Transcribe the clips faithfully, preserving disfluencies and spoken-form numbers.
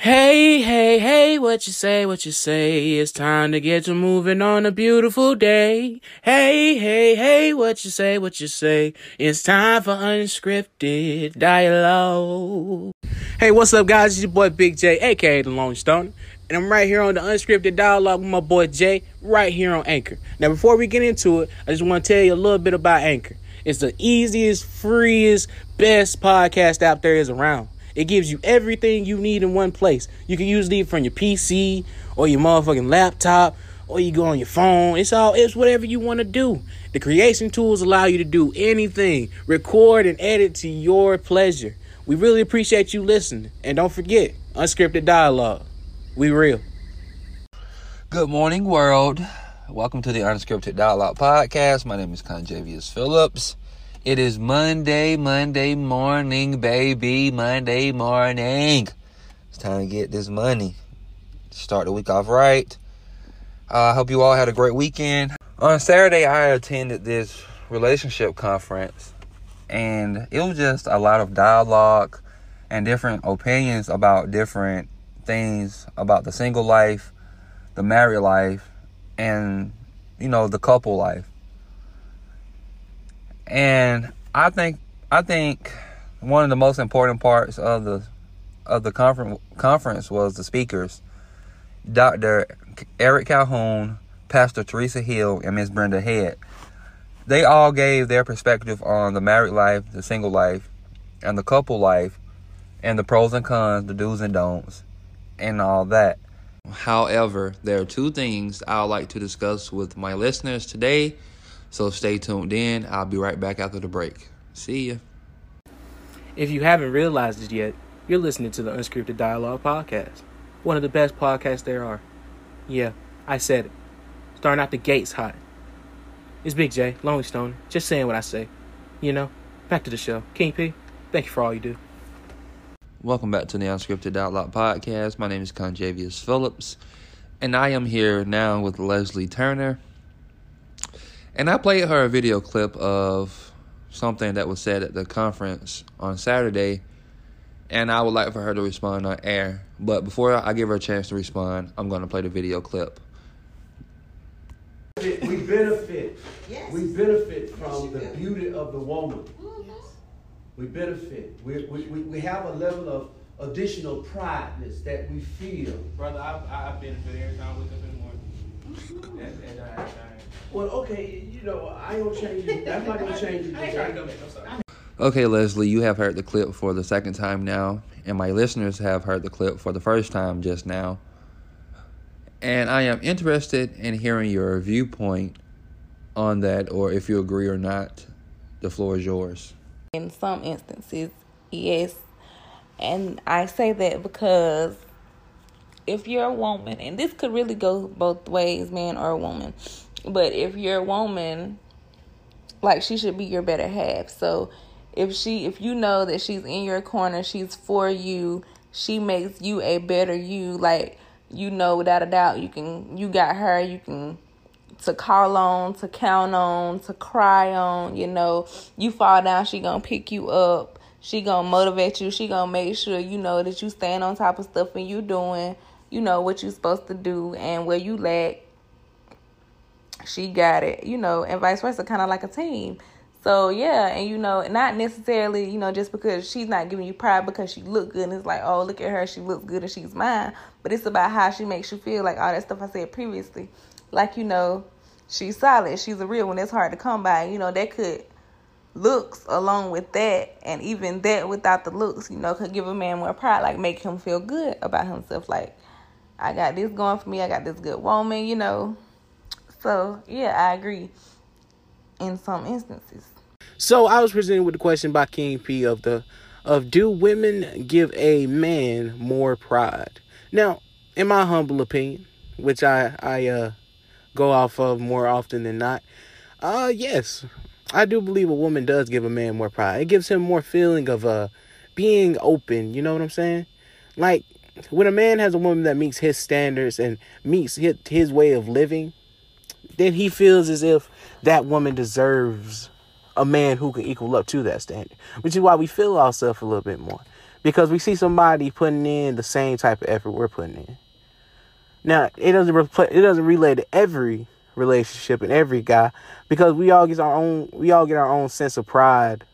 Hey, hey, hey, what you say, what you say, it's time to get you moving on a beautiful day. Hey, hey, hey, what you say, what you say, it's time for Unscripted Dialogue. Hey, what's up, guys? It's your boy Big J, aka The Lone Stoner, and I'm right here on the Unscripted Dialogue with my boy Jay, right here on Anchor. Now, before we get into it, I just want to tell you a little bit about Anchor. It's the easiest, freest, best podcast out there is around. It gives you everything you need in one place. You can usually from your P C or your motherfucking laptop, or you go on your phone. It's all, it's whatever you want to do. The creation tools allow you to do anything, record and edit to your pleasure. We really appreciate you listening. And don't forget, Unscripted Dialogue. We real. Good morning, world. Welcome to the Unscripted Dialogue podcast. My name is Conjavious Phillips. It is Monday, Monday morning, baby, Monday morning. It's time to get this money. Start the week off right. I uh, hope you all had a great weekend. On Saturday, I attended this relationship conference, and it was just a lot of dialogue and different opinions about different things about the single life, the married life, and, you know, the couple life. And I think I think one of the most important parts of the of the conference conference was the speakers, Doctor Eric Calhoun, Pastor Teresa Hill, and Miss Brenda Head. They all gave their perspective on the married life, the single life, and the couple life, and the pros and cons, the do's and don'ts, and all that. However, there are two things I would like to discuss with my listeners today. So stay tuned in. I'll be right back after the break. See ya. If you haven't realized it yet, you're listening to the Unscripted Dialogue podcast. One of the best podcasts there are. Yeah, I said it. Starting out the gates hot. It's Big J, Lonely Stoner, just saying what I say. You know, back to the show. King P, thank you for all you do. Welcome back to the Unscripted Dialogue podcast. My name is Conjavious Phillips, and I am here now with Lezlie Turner. And I played her a video clip of something that was said at the conference on Saturday, and I would like for her to respond on air. But before I give her a chance to respond, I'm going to play the video clip. We benefit. Yes. We benefit from yes, the beauty of the woman. Mm-hmm. We benefit. We, we, we have a level of additional prideness that we feel. Brother, I, I benefit every time I wake up in the morning. And, and I, I, well, okay, you know, I don't change it. I'm not going to change it. I ain't trying to do it. I'm sorry. Okay, Lezlie, you have heard the clip for the second time now, and my listeners have heard the clip for the first time just now. And I am interested in hearing your viewpoint on that, or if you agree or not. The floor is yours. In some instances, yes. And I say that because if you're a woman, and this could really go both ways, man or a woman, but if you're a woman, like, she should be your better half. So if she, if you know that she's in your corner, she's for you, she makes you a better you, like, you know, without a doubt, you can, you got her, you can, to call on, to count on, to cry on, you know, you fall down, she gonna pick you up, she gonna motivate you, she gonna make sure, you know, that you stand on top of stuff and you doing, you know, what you're supposed to do, and where you lack, she got it, you know, and vice versa, kind of like a team. So, yeah, and, you know, not necessarily, you know, just because she's not giving you pride because she look good and it's like, oh, look at her, she looks good and she's mine, but it's about how she makes you feel, like all that stuff I said previously. Like, you know, she's solid, she's a real one, it's hard to come by, you know, that could, looks along with that, and even that without the looks, you know, could give a man more pride, like, make him feel good about himself, like, I got this going for me. I got this good woman, you know. So, yeah, I agree in some instances. So, I was presented with the question by King P of the of do women give a man more pride? Now, in my humble opinion, which I, I uh, go off of more often than not, uh, yes, I do believe a woman does give a man more pride. It gives him more feeling of uh, being open, you know what I'm saying? Like, when a man has a woman that meets his standards and meets his, his way of living, then he feels as if that woman deserves a man who can equal up to that standard, which is why we feel ourselves a little bit more. because we see somebody putting in the same type of effort we're putting in. Now, it doesn't repl- it doesn't relate to every relationship and every guy, because we all get our own we all get our own sense of pride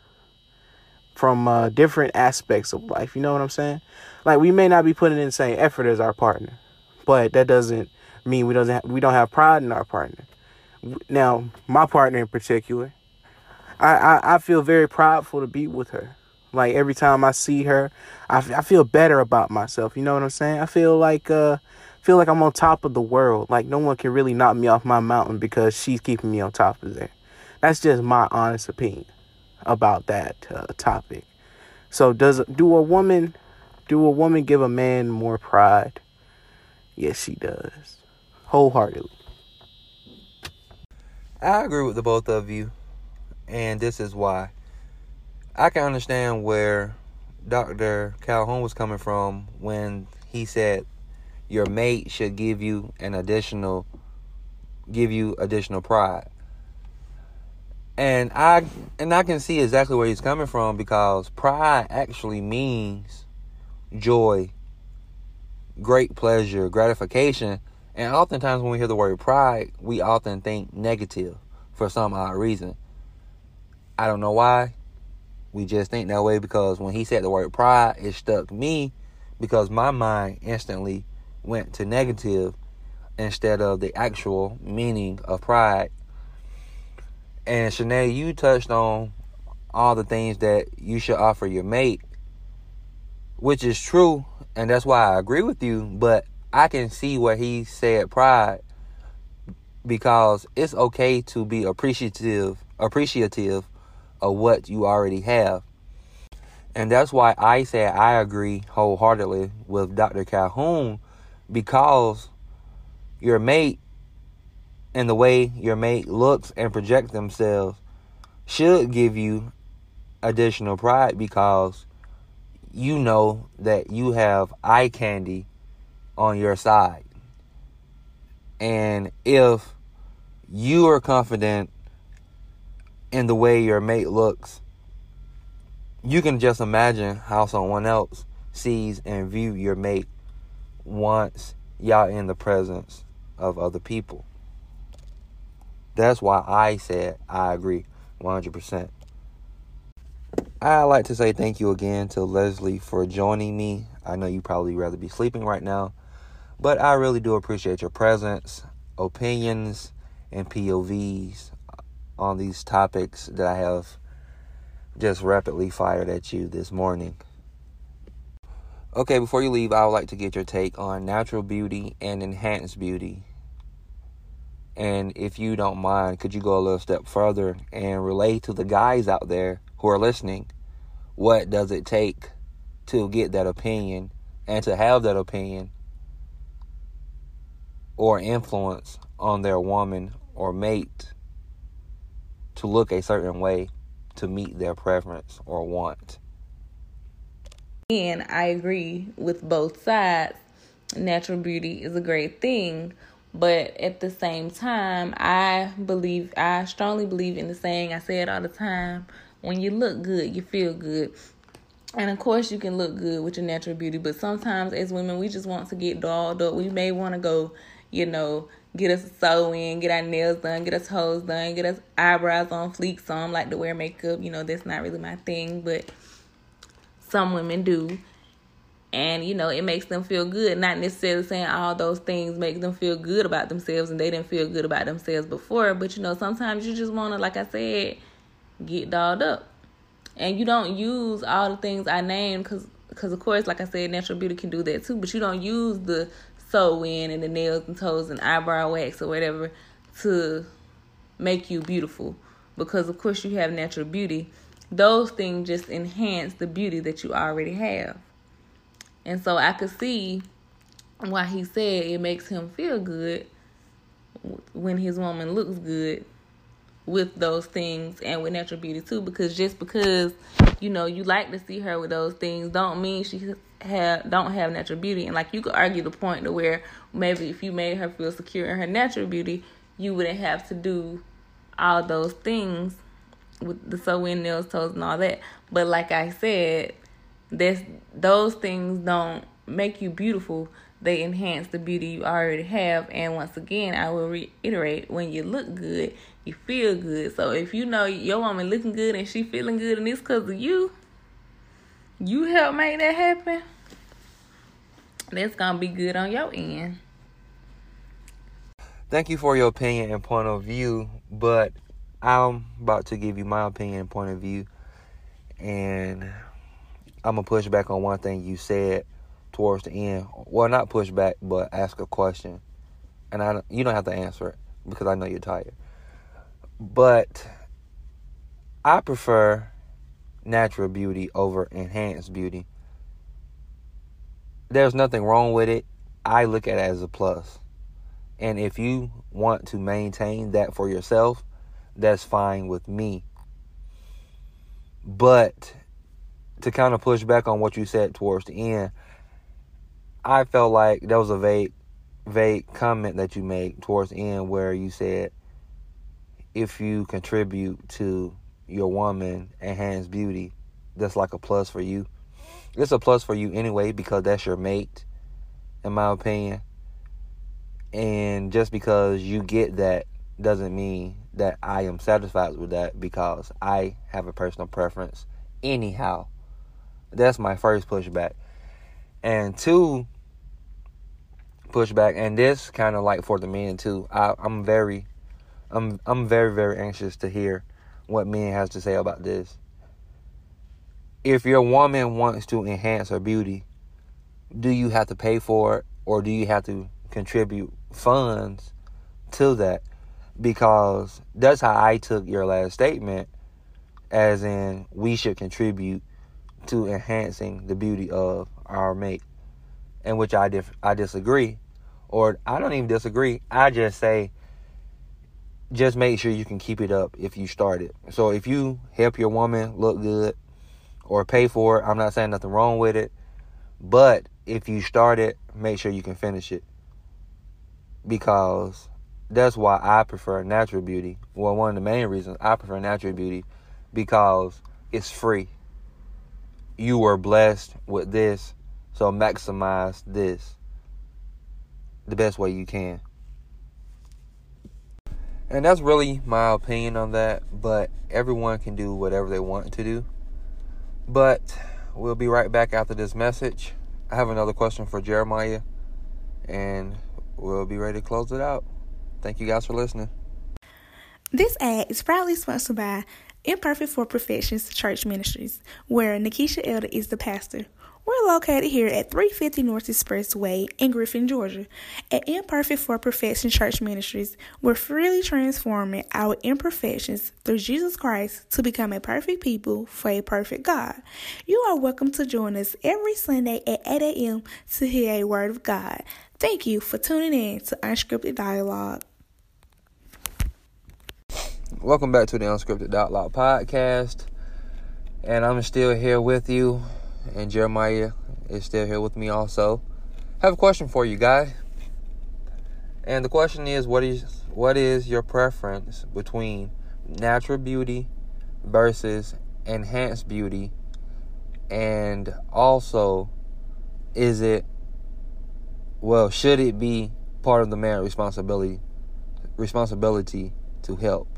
from uh, different aspects of life. You know what I'm saying? Like, we may not be putting in the same effort as our partner, but that doesn't mean we doesn't have, we don't have pride in our partner. Now, my partner in particular, I, I, I feel very prideful to be with her. Like, every time I see her, I, I feel better about myself. You know what I'm saying? I feel like uh feel like I'm on top of the world. Like, no one can really knock me off my mountain because she's keeping me on top of there. That's just my honest opinion about that uh, topic. So does do a woman do a woman give a man more pride? Yes, she does. Wholeheartedly. I agree with the both of you. And this is why. I can understand where Doctor Calhoun was coming from when he said your mate should give you an additional, give you additional pride. And I and I can see exactly where he's coming from, because pride actually means joy, great pleasure, gratification. And oftentimes when we hear the word pride, we often think negative for some odd reason. I don't know why. We just think that way, because when he said the word pride, it stuck me, because my mind instantly went to negative instead of the actual meaning of pride. And Shanae, you touched on all the things that you should offer your mate, which is true, and that's why I agree with you. But I can see where he said pride, because it's okay to be appreciative, appreciative of what you already have. And that's why I say I agree wholeheartedly with Doctor Calhoun, because your mate and the way your mate looks and projects themselves should give you additional pride, because you know that you have eye candy on your side. And if you are confident in the way your mate looks, you can just imagine how someone else sees and view your mate once y'all in the presence of other people. That's why I said I agree one hundred percent. I'd like to say thank you again to Lezlie for joining me. I know you probably rather be sleeping right now, but I really do appreciate your presence, opinions, and P O Vs on these topics that I have just rapidly fired at you this morning. Okay, before you leave, I would like to get your take on natural beauty and enhanced beauty. And if you don't mind, could you go a little step further and relate to the guys out there who are listening? What does it take to get that opinion and to have that opinion or influence on their woman or mate to look a certain way to meet their preference or want? And I agree with both sides. Natural beauty is a great thing, but at the same time, I believe, I strongly believe in the saying, I say it all the time, when you look good, you feel good. And of course you can look good with your natural beauty, but sometimes as women, we just want to get dolled up. We may want to go, you know, get us sewing, get our nails done, get us toes done, get us eyebrows on fleek. Some like to wear makeup. You know, that's not really my thing, but some women do. And, you know, it makes them feel good. Not necessarily saying all those things make them feel good about themselves and they didn't feel good about themselves before. But, you know, sometimes you just want to, like I said, get dolled up. And you don't use all the things I named because, because of course, like I said, natural beauty can do that too. But you don't use the sew-in and the nails and toes and eyebrow wax or whatever to make you beautiful, because of course you have natural beauty. Those things just enhance the beauty that you already have. And so I could see why he said it makes him feel good when his woman looks good with those things and with natural beauty too, because just because, you know, you like to see her with those things don't mean she have don't have natural beauty. And like, you could argue the point to where maybe if you made her feel secure in her natural beauty, you wouldn't have to do all those things with the sew-in, nails, toes, and all that. But like I said, That's, those things don't make you beautiful. They enhance the beauty you already have. And once again, I will reiterate, when you look good, you feel good. So if you know your woman looking good and she feeling good and it's because of you, you help make that happen, that's going to be good on your end. Thank you for your opinion and point of view, but I'm about to give you my opinion and point of view. And I'm going to push back on one thing you said towards the end. Well, not push back, but ask a question. And I, you don't have to answer it because I know you're tired. But I prefer natural beauty over enhanced beauty. There's nothing wrong with it. I look at it as a plus. And if you want to maintain that for yourself, that's fine with me. But to kind of push back on what you said towards the end, I felt like there was a vague vague comment that you made towards the end where you said, if you contribute to your woman enhanced beauty, that's like a plus for you. It's a plus for you anyway because that's your mate, in my opinion. And just because you get that doesn't mean that I am satisfied with that, because I have a personal preference anyhow. That's my first pushback. And two, pushback, and this kind of like for the men too. I, I'm very, I'm I'm very very anxious to hear what men has to say about this. If your woman wants to enhance her beauty, do you have to pay for it, or do you have to contribute funds to that? Because that's how I took your last statement, as in we should contribute to enhancing the beauty of our mate, in which I dif- I disagree, or I don't even disagree. I just say, just make sure you can keep it up if you start it. So if you help your woman look good or pay for it, I'm not saying nothing wrong with it, but if you start it, make sure you can finish it. Because that's why I prefer natural beauty. Well, one of the main reasons I prefer natural beauty, because it's free. You were blessed with this, so maximize this the best way you can. And that's really my opinion on that, but everyone can do whatever they want to do. But we'll be right back after this message. I have another question for Jeremiah, and we'll be ready to close it out. Thank you guys for listening. This ad is proudly sponsored by Imperfect for Perfections Church Ministries, where Nikesha Elder is the pastor. We're located here at three fifty North Expressway in Griffin, Georgia. At Imperfect for Perfection Church Ministries, we're freely transforming our imperfections through Jesus Christ to become a perfect people for a perfect God. You are welcome to join us every Sunday at eight a.m. to hear a word of God. Thank you for tuning in to Unscripted Dialogue. Welcome back to the Unscripted Dialogue podcast. And I'm still here with you. And Jeremiah is still here with me also. I have a question for you guys. And the question is, what is what is your preference between natural beauty versus enhanced beauty? And also, is it, well, should it be part of the man's responsibility responsibility to help?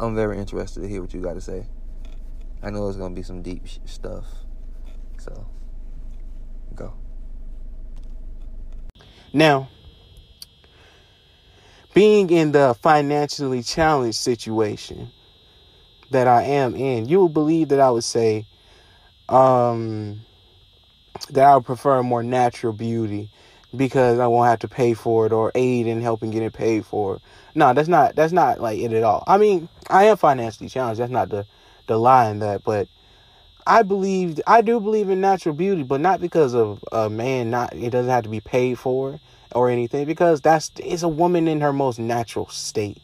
I'm very interested to hear what you got to say. I know it's going to be some deep sh- stuff. So, go. Now, being in the financially challenged situation that I am in, you would believe that I would say um, that I would prefer more natural beauty because I won't have to pay for it or aid in helping get it paid for. No, that's not, that's not like it at all. I mean, I am financially challenged. That's not the... the lie in that, but I believe, I do believe in natural beauty, but not because of a man, not, it doesn't have to be paid for or anything, because that's, it's a woman in her most natural state.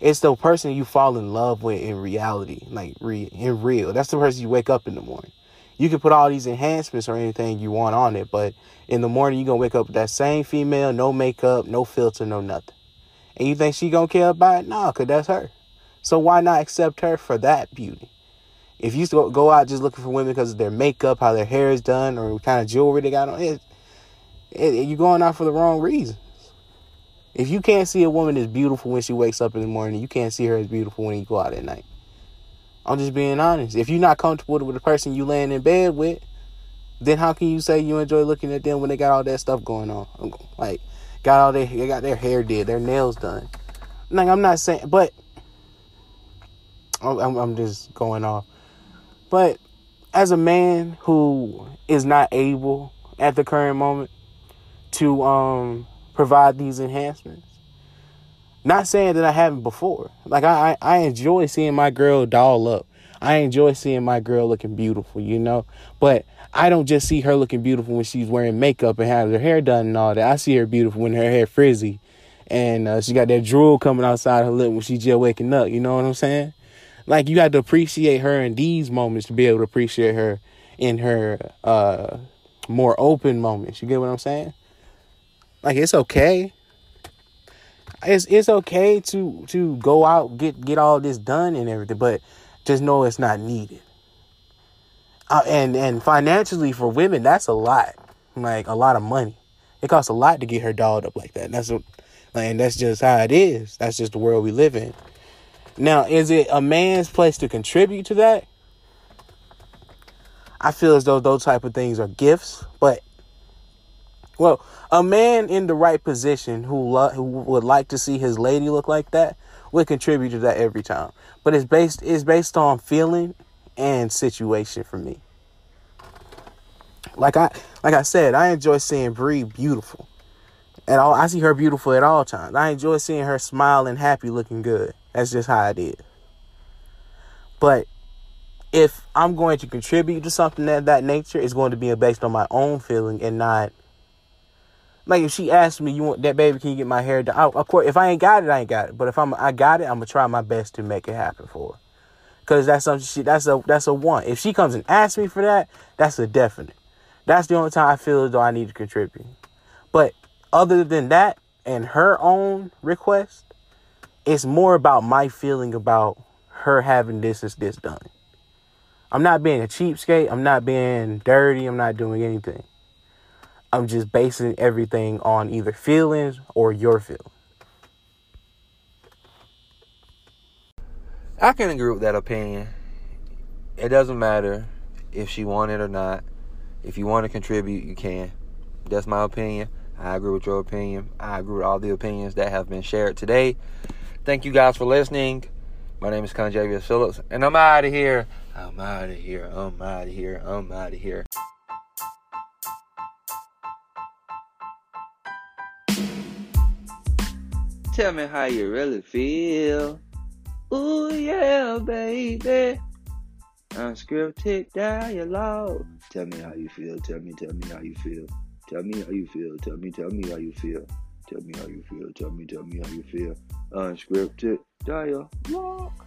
It's the person you fall in love with in reality, like re, in real, that's the person you wake up in the morning. You can put all these enhancements or anything you want on it, but in the morning you're going to wake up with that same female, no makeup, no filter, no nothing. And you think she going to care about it? No, because that's her. So why not accept her for that beauty? If you go out just looking for women because of their makeup, how their hair is done, or what kind of jewelry they got on, it, it, you're going out for the wrong reasons. If you can't see a woman as beautiful when she wakes up in the morning, you can't see her as beautiful when you go out at night. I'm just being honest. If you're not comfortable with the person you laying in bed with, then how can you say you enjoy looking at them when they got all that stuff going on? Like, got all their, they got their hair did, their nails done. Like, I'm not saying, but I'm, I'm just going off. But as a man who is not able at the current moment to um, provide these enhancements, not saying that I haven't before. Like, I, I, I enjoy seeing my girl doll up. I enjoy seeing my girl looking beautiful, you know, but I don't just see her looking beautiful when she's wearing makeup and having her hair done and all that. I see her beautiful when her hair frizzy and uh, she got that drool coming outside her lip when she's just waking up. You know what I'm saying? Like, you got to appreciate her in these moments to be able to appreciate her in her uh, more open moments. You get what I'm saying? Like, it's okay. It's it's okay to to go out, get get all this done and everything, but just know it's not needed. Uh, and, and financially for women, that's a lot, like a lot of money. It costs a lot to get her dolled up like that. That's what, and that's just how it is. That's just the world we live in. Now, is it a man's place to contribute to that? I feel as though those type of things are gifts, but well, a man in the right position who, lo- who would like to see his lady look like that would contribute to that every time. But it's based it's based on feeling and situation for me. Like I like I said, I enjoy seeing Bree beautiful. At all, I see her beautiful at all times. I enjoy seeing her smile and happy, looking good. That's just how it is. But if I'm going to contribute to something of that nature, it's going to be based on my own feeling and not. Like, if she asks me, you want that, baby, can you get my hair done? I, of course, if I ain't got it, I ain't got it. But if I'm, I got it, I'm going to try my best to make it happen for her. Because that's something she, that's a, that's a want. If she comes and asks me for that, that's a definite. That's the only time I feel as though I need to contribute. But other than that and her own request, it's more about my feeling about her having this is this done. I'm not being a cheapskate. I'm not being dirty. I'm not doing anything. I'm just basing everything on either feelings or your feelings. I can agree with that opinion. It doesn't matter if she wanted or not. If you want to contribute, you can. That's my opinion. I agree with your opinion. I agree with all the opinions that have been shared today. Thank you guys for listening. My name is Conjavious Phillips, and I'm out of here. I'm out of here. I'm out of here. I'm out of here. Tell me how you really feel. Ooh, yeah, baby. Unscripted dialogue. Tell me how you feel. Tell me, tell me how you feel. Tell me how you feel. Tell me, tell me how you feel. Tell me how you feel. Tell me, tell me how you feel. Unscripted dialogue.